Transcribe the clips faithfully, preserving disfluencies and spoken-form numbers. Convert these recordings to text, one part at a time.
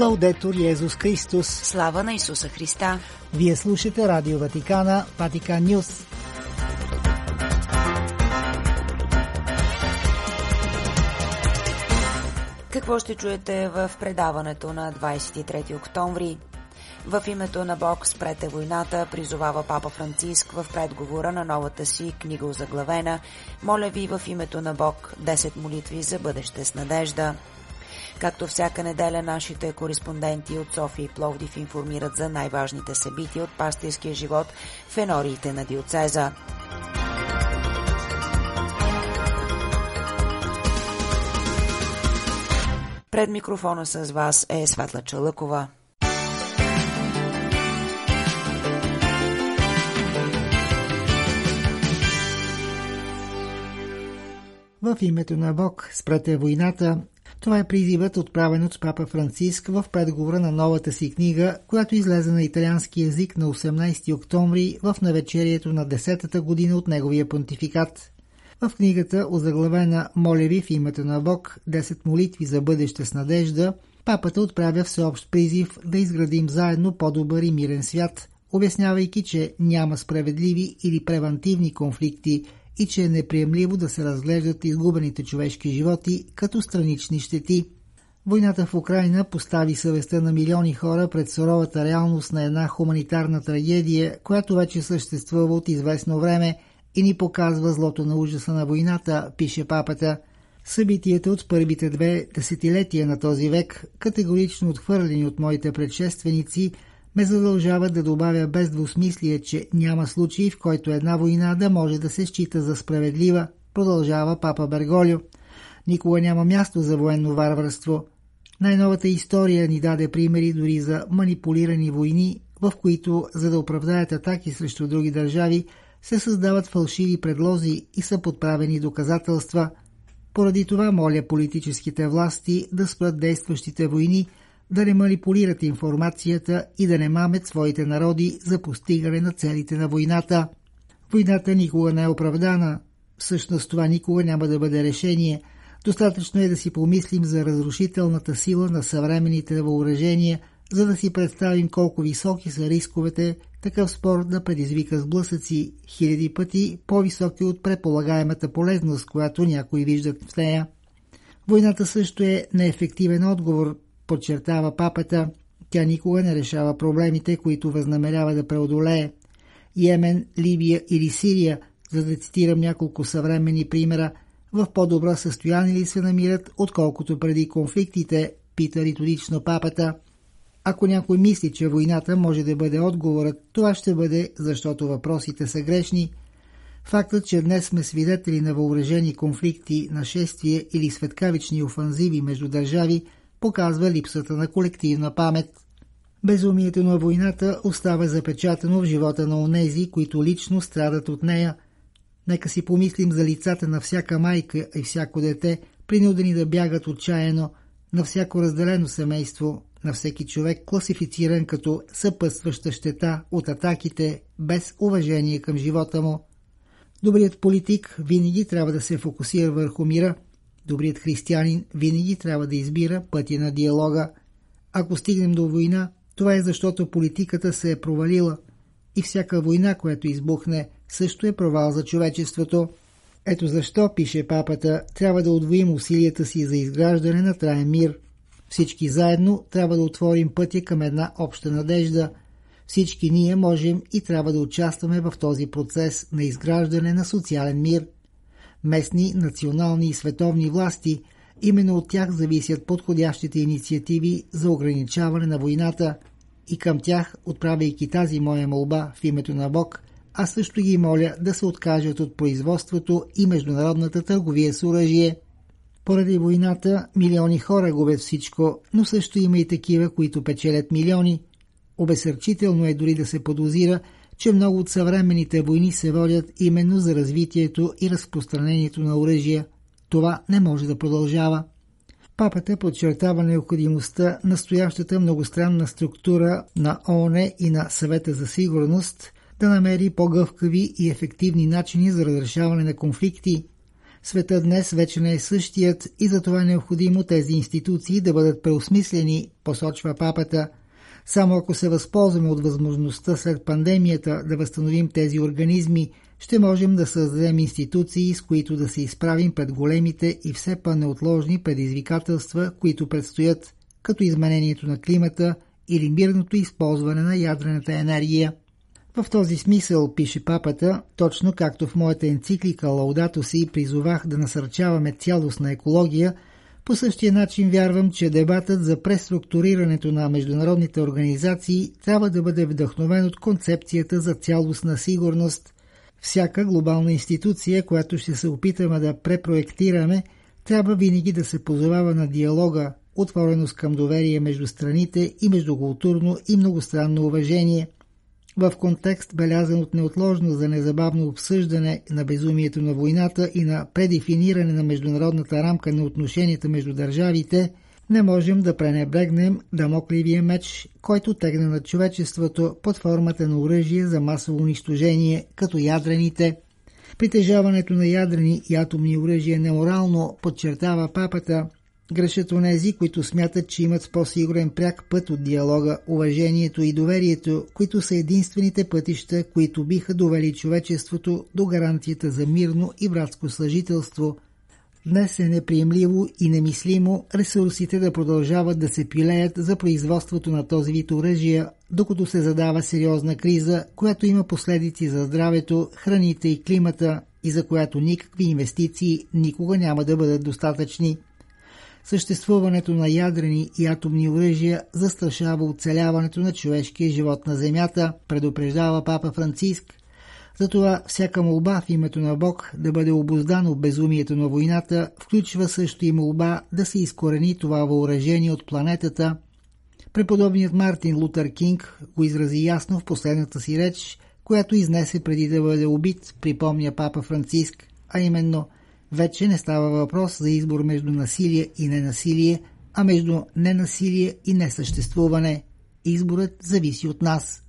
Лаудето Йезус Христос. Слава на Исуса Христа. Вие слушате Радио Ватикана, Ватикан Нюс. Какво ще чуете в предаването на двадесет и трети октомври? В името на Бог спрете войната, призовава Папа Франциск в предговора на новата си книга озаглавена «Моля ви в името на Бог десет молитви за бъдеще с надежда». Както всяка неделя, нашите кореспонденти от София и Пловдив информират за най-важните събития от пастирския живот в енориите на диоцеза. Пред микрофона с вас е Светла Чалъкова. В името на Бог спрете войната. Това е призивът, отправен от Папа Франциск в предговора на новата си книга, която излезе на италиански език на осемнадесети октомври в навечерието на десетата година от неговия понтификат. В книгата, озаглавена «Моля ви в името на Бог, десет молитви за бъдеще с надежда», папата отправя всеобщ призив да изградим заедно по-добър и мирен свят, обяснявайки, че няма справедливи или превантивни конфликти и че е неприемливо да се разглеждат изгубените човешки животи като странични щети. Войната в Украйна постави съвестта на милиони хора пред суровата реалност на една хуманитарна трагедия, която вече съществува от известно време и ни показва злото на ужаса на войната, пише папата. Събитията от първите две десетилетия на този век, категорично отхвърлени от моите предшественици, ме задължават да добавя без двусмислие, че няма случай, в който една война да може да се счита за справедлива, продължава папа Бергольо. Никога няма място за военно варварство. Най-новата история ни даде примери дори за манипулирани войни, в които, за да оправдаят атаки срещу други държави, се създават фалшиви предлози и са подправени доказателства. Поради това моля политическите власти да спрат действащите войни, да не манипулират информацията и да не мамят своите народи за постигане на целите на войната. Войната никога не е оправдана. Всъщност това никога няма да бъде решение. Достатъчно е да си помислим за разрушителната сила на съвременните въоръжения, за да си представим колко високи са рисковете такъв спорт да предизвика сблъсъци хиляди пъти по-високи от предполагаемата полезност, която някои виждат в нея. Войната също е неефективен отговор, подчертава папата. Тя никога не решава проблемите, които възнамерява да преодолее. Йемен, Либия или Сирия, за да цитирам няколко съвременни примера, в по-добро състояние ли се намират, отколкото преди конфликтите, пита риторично папата. Ако някой мисли, че войната може да бъде отговорът, това ще бъде, защото въпросите са грешни. Фактът, че днес сме свидетели на въоръжени конфликти, нашествия или светкавични офанзиви между държави, показва липсата на колективна памет. Безумието на войната остава запечатано в живота на онези, които лично страдат от нея. Нека си помислим за лицата на всяка майка и всяко дете, принудени да бягат отчаяно, на всяко разделено семейство, на всеки човек, класифициран като съпътстваща щета от атаките, без уважение към живота му. Добрият политик винаги трябва да се фокусира върху мира. Добрият християнин винаги трябва да избира пътя на диалога. Ако стигнем до война, това е защото политиката се е провалила и всяка война, която избухне, също е провал за човечеството. Ето защо, пише папата, трябва да удвоим усилията си за изграждане на траен мир. Всички заедно трябва да отворим пътя към една обща надежда. Всички ние можем и трябва да участваме в този процес на изграждане на социален мир. Местни, национални и световни власти, именно от тях зависят подходящите инициативи за ограничаване на войната и към тях, отправяйки тази моя молба в името на Бог, аз също ги моля да се откажат от производството и международната търговия с оръжие. Поради войната милиони хора губят всичко, но също има и такива, които печелят милиони. Обезсърчително е дори да се подозира, че много от съвременните войни се водят именно за развитието и разпространението на оръжия. Това не може да продължава. Папата подчертава необходимостта настоящата многостранна структура на ООН и на Съвета за сигурност да намери по-гъвкави и ефективни начини за разрешаване на конфликти. Светът днес вече не е същият и затова е необходимо тези институции да бъдат преосмислени, посочва папата. Само ако се възползваме от възможността след пандемията да възстановим тези организми, ще можем да създадем институции, с които да се изправим пред големите и все по-неотложни предизвикателства, които предстоят, като изменението на климата или мирното използване на ядрената енергия. В този смисъл, пише папата, точно както в моята енциклика Лаудато си призовах да насърчаваме цялостна екология, по същия начин вярвам, че дебатът за преструктурирането на международните организации трябва да бъде вдъхновен от концепцията за цялостна сигурност. Всяка глобална институция, която ще се опитаме да препроектираме, трябва винаги да се позовава на диалога, отвореност към доверие между страните и междукултурно и многостранно уважение. В контекст, белязан от неотложност за незабавно обсъждане на безумието на войната и на предефиниране на международната рамка на отношенията между държавите, не можем да пренебрегнем дамокливия меч, който тегне над човечеството под формата на оръжие за масово унищожение, като ядрените. Притежаването на ядрени и атомни оръжия е неморално, подчертава папата. Грешат онези, които смятат, че имат по-сигурен пряк път от диалога, уважението и доверието, които са единствените пътища, които биха довели човечеството до гаранцията за мирно и братско съжителство. Днес е неприемливо и немислимо ресурсите да продължават да се пилеят за производството на този вид оръжия, докато се задава сериозна криза, която има последици за здравето, храните и климата, и за която никакви инвестиции никога няма да бъдат достатъчни. Съществуването на ядрени и атомни оръжия застрашава оцеляването на човешкия живот на Земята, предупреждава папа Франциск. Затова всяка молба в името на Бог да бъде обуздано безумието на войната включва също и молба да се изкорени това въоръжение от планетата. Преподобният Мартин Лутър Кинг го изрази ясно в последната си реч, която изнесе преди да бъде убит, припомня папа Франциск, а именно: вече не става въпрос за избор между насилие и ненасилие, а между ненасилие и несъществуване. Изборът зависи от нас.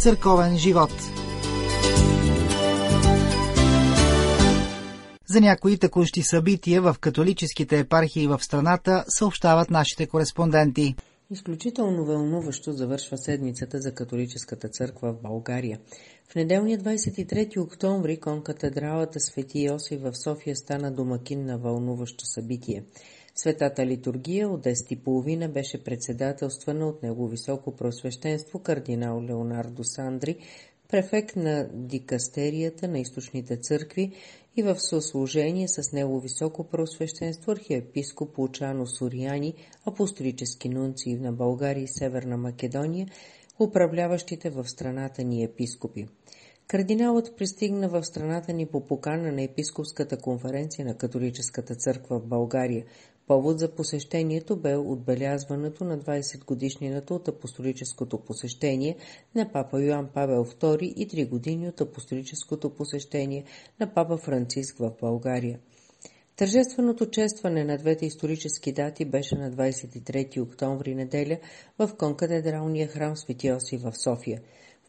Църковен живот. За някои текущи събития в католическите епархии в страната съобщават нашите кореспонденти. Изключително вълнуващо завършва седмицата за католическата църква в България. В неделния двадесет и трети октомври конкатедралата Свети Йосиф в София стана домакин на вълнуващо събитие. Светата литургия от десет и тридесет беше председателствана от него високо просвещенство кардинал Леонардо Сандри, префект на дикастерията на източните църкви, и в съслужение с него високо просвещенство архиепископ Учано Суриани, апостолически нунции на България и Северна Македония, управляващите в страната ни епископи. Кардиналът пристигна в страната ни по покана на епископската конференция на католическата църква в България. Повод за посещението бе отбелязването на двадесет годишнината от апостолическото посещение на папа Йоан Павел втори и три години от апостолическото посещение на папа Франциск в България. Тържественото честване на двете исторически дати беше на двадесет и трети октомври, неделя, в конкатедралния храм Свети Йосиф в София.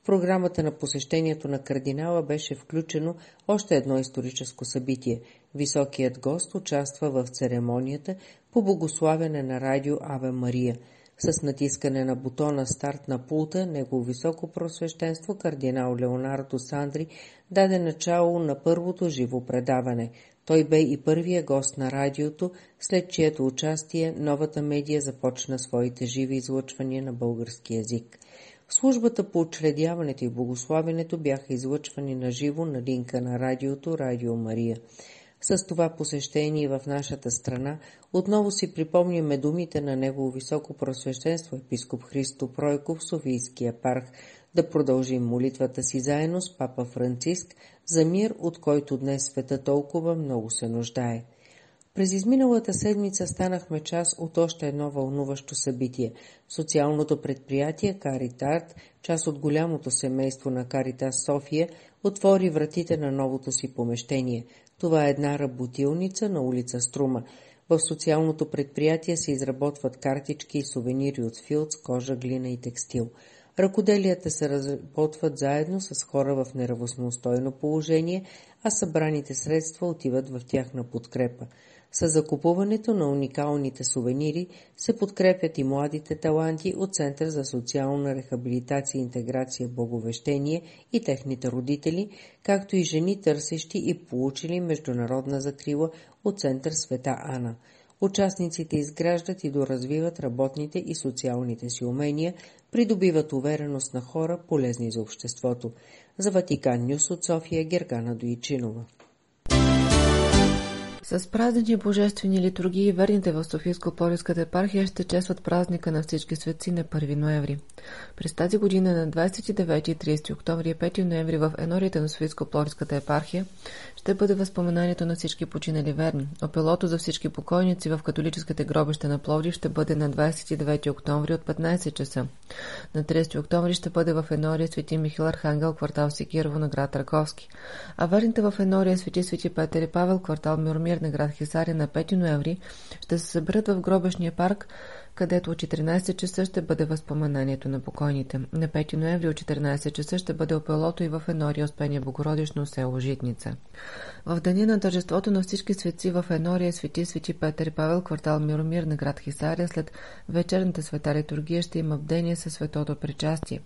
В програмата на посещението на кардинала беше включено още едно историческо събитие. Високият гост участва в церемонията по богославяне на Радио Аве Мария. С натискане на бутона старт на пулта, негово високо просвещенство кардинал Леонардо Сандри даде начало на първото живо предаване. Той бе и първия гост на радиото, след чието участие новата медия започна своите живи излъчвания на български език. В службата по учредяването и богославянето бяха излъчвани на живо на линка на радиото Радио Мария. С това посещение в нашата страна отново си припомняме думите на негово високо просвещенство епископ Христо Пройков в Софийския епарх: да продължим молитвата си заедно с папа Франциск за мир, от който днес света толкова много се нуждае. През изминалата седмица станахме част от още едно вълнуващо събитие. Социалното предприятие Caritas Art, част от голямото семейство на Caritas Sofia, отвори вратите на новото си помещение. Това е една работилница на улица Струма. В социалното предприятие се изработват картички и сувенири от филц, кожа, глина и текстил. Ръкоделията се разработват заедно с хора в неравностойно положение, а събраните средства отиват в тяхна подкрепа. Със закупуването на уникалните сувенири се подкрепят и младите таланти от Център за социална рехабилитация и интеграция Боговещение и техните родители, както и жени търсещи и получили международна закрила от Център Света Ана. Участниците изграждат и доразвиват работните и социалните си умения, придобиват увереност на хора, полезни за обществото. За Ватикан Нюс от София, Гергана Дойчинова. С празнични божествени литургии верните в Софийско-Пловдивската епархия ще честват празника на всички светци на първи ноември. През тази година на двадесет и девети и тридесети октомври и пети ноември в енорията на Софийско-Пловдивската епархия ще бъде възпоменанието на всички починали верни. Опелото за всички покойници в католическите гробища на Пловдив ще бъде на двадесет и девети октомври от петнадесет часа. На тридесети октомври ще бъде в енория Свети Михаил Архангел, квартал Секирово на град Раковски. А верните в енория Свети Свети Петър и Павел, квартал Мюрмир на град Хисаря на пети ноември ще се съберат в гробищния парк, където от четиринадесет часа ще бъде възпоменанието на покойните. На пети ноември от четиринадесет часа ще бъде опелото и в енория Успение Богородично село Житница. В деня на тържеството на всички светци в енория Свети Свети Петър и Павел, квартал Миромир на град Хисаря, след вечерната света литургия ще има бдение със светото причастие.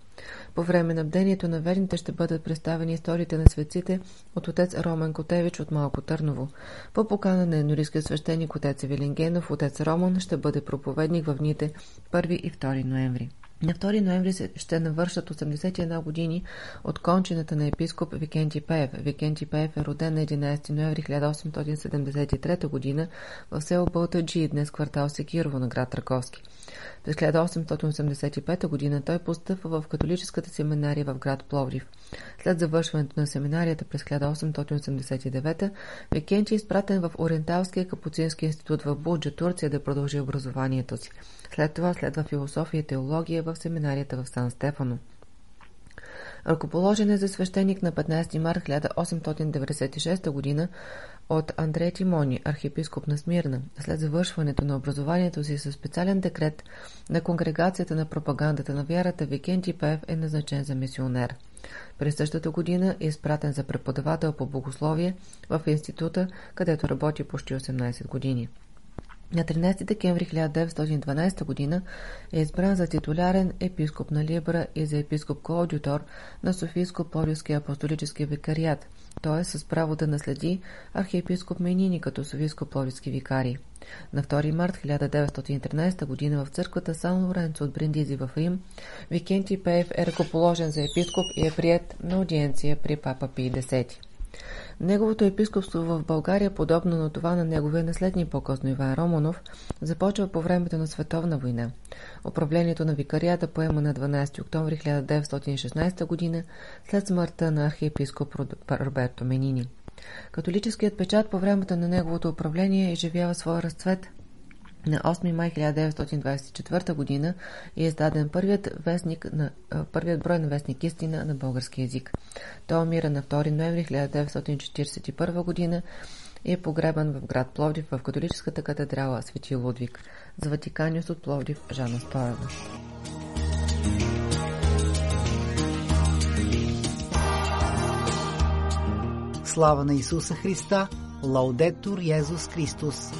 По време на бдението на верните ще бъдат представени историите на светците от отец Роман Котевич от Малко Търново. По покана на енорийския свещеник отец Вилингенов, отец Роман ще бъде проповедник в дните първи и втори ноември. На втори ноември ще навършат осемдесет и една години от кончината на епископ Викентий Пеев. Викентий Пеев е роден на единадесети ноември хиляда осемстотин седемдесет и трета г. в село Балтаджи, днес квартал Секирово на град Раковски. През хиляда осемстотин осемдесет и пета г. той постъпва в католическата семинария в град Пловдив. След завършването на семинарията през хиляда осемстотин осемдесет и девета Викентий е изпратен в Ориенталския капуцински институт в Буджа, Турция, да продължи образованието си. След това следва философия и теология в семинарията в Сан Стефано. Ръкоположен е за свещеник на петнадесети март хиляда осемстотин деветдесет и шеста г. от Андрей Тимони, архиепископ на Смирна. След завършването на образованието си със специален декрет на Конгрегацията на пропагандата на вярата, Викентий Пеев е назначен за мисионер. През същата година е изпратен за преподавател по богословие в института, където работи почти осемнадесет години. На тринадесети декември хиляда деветстотин и дванадесета г. е избран за титулярен епископ на Либра и за епископ коадютор на Софийско-Пловдивския апостолически викариат, т.е. с право да наследи архиепископ Менини като Софийско-Пловдивски викарий. На втори март хиляда деветстотин и тринадесета г. в църквата Сан Лоренцо от Бриндизи в Рим Викентий Пеев е ръкоположен за епископ и е приет на аудиенция при папа Пий Десети. Неговото епископство в България, подобно на това на неговия наследник по-късно Иван Романов, започва по времето на Световна война. Управлението на викарията поема на дванадесети октомври хиляда деветстотин и шестнадесета г. след смъртта на архиепископ Роберто Менини. Католическият печат по времето на неговото управление изживява своя разцвет. На осми май хиляда деветстотин двадесет и четвърта г. е издаден първият, вестник на, първият брой на вестник Истина на български език. Той умира на втори ноември хиляда деветстотин четиридесет и първа г. и е погребан в град Пловдив в католическата катедрала Свети Лудвиг. За Ватикан Нюс от Пловдив, Жана Старова. Слава на Исуса Христа! Лаудетур Йезус Христос!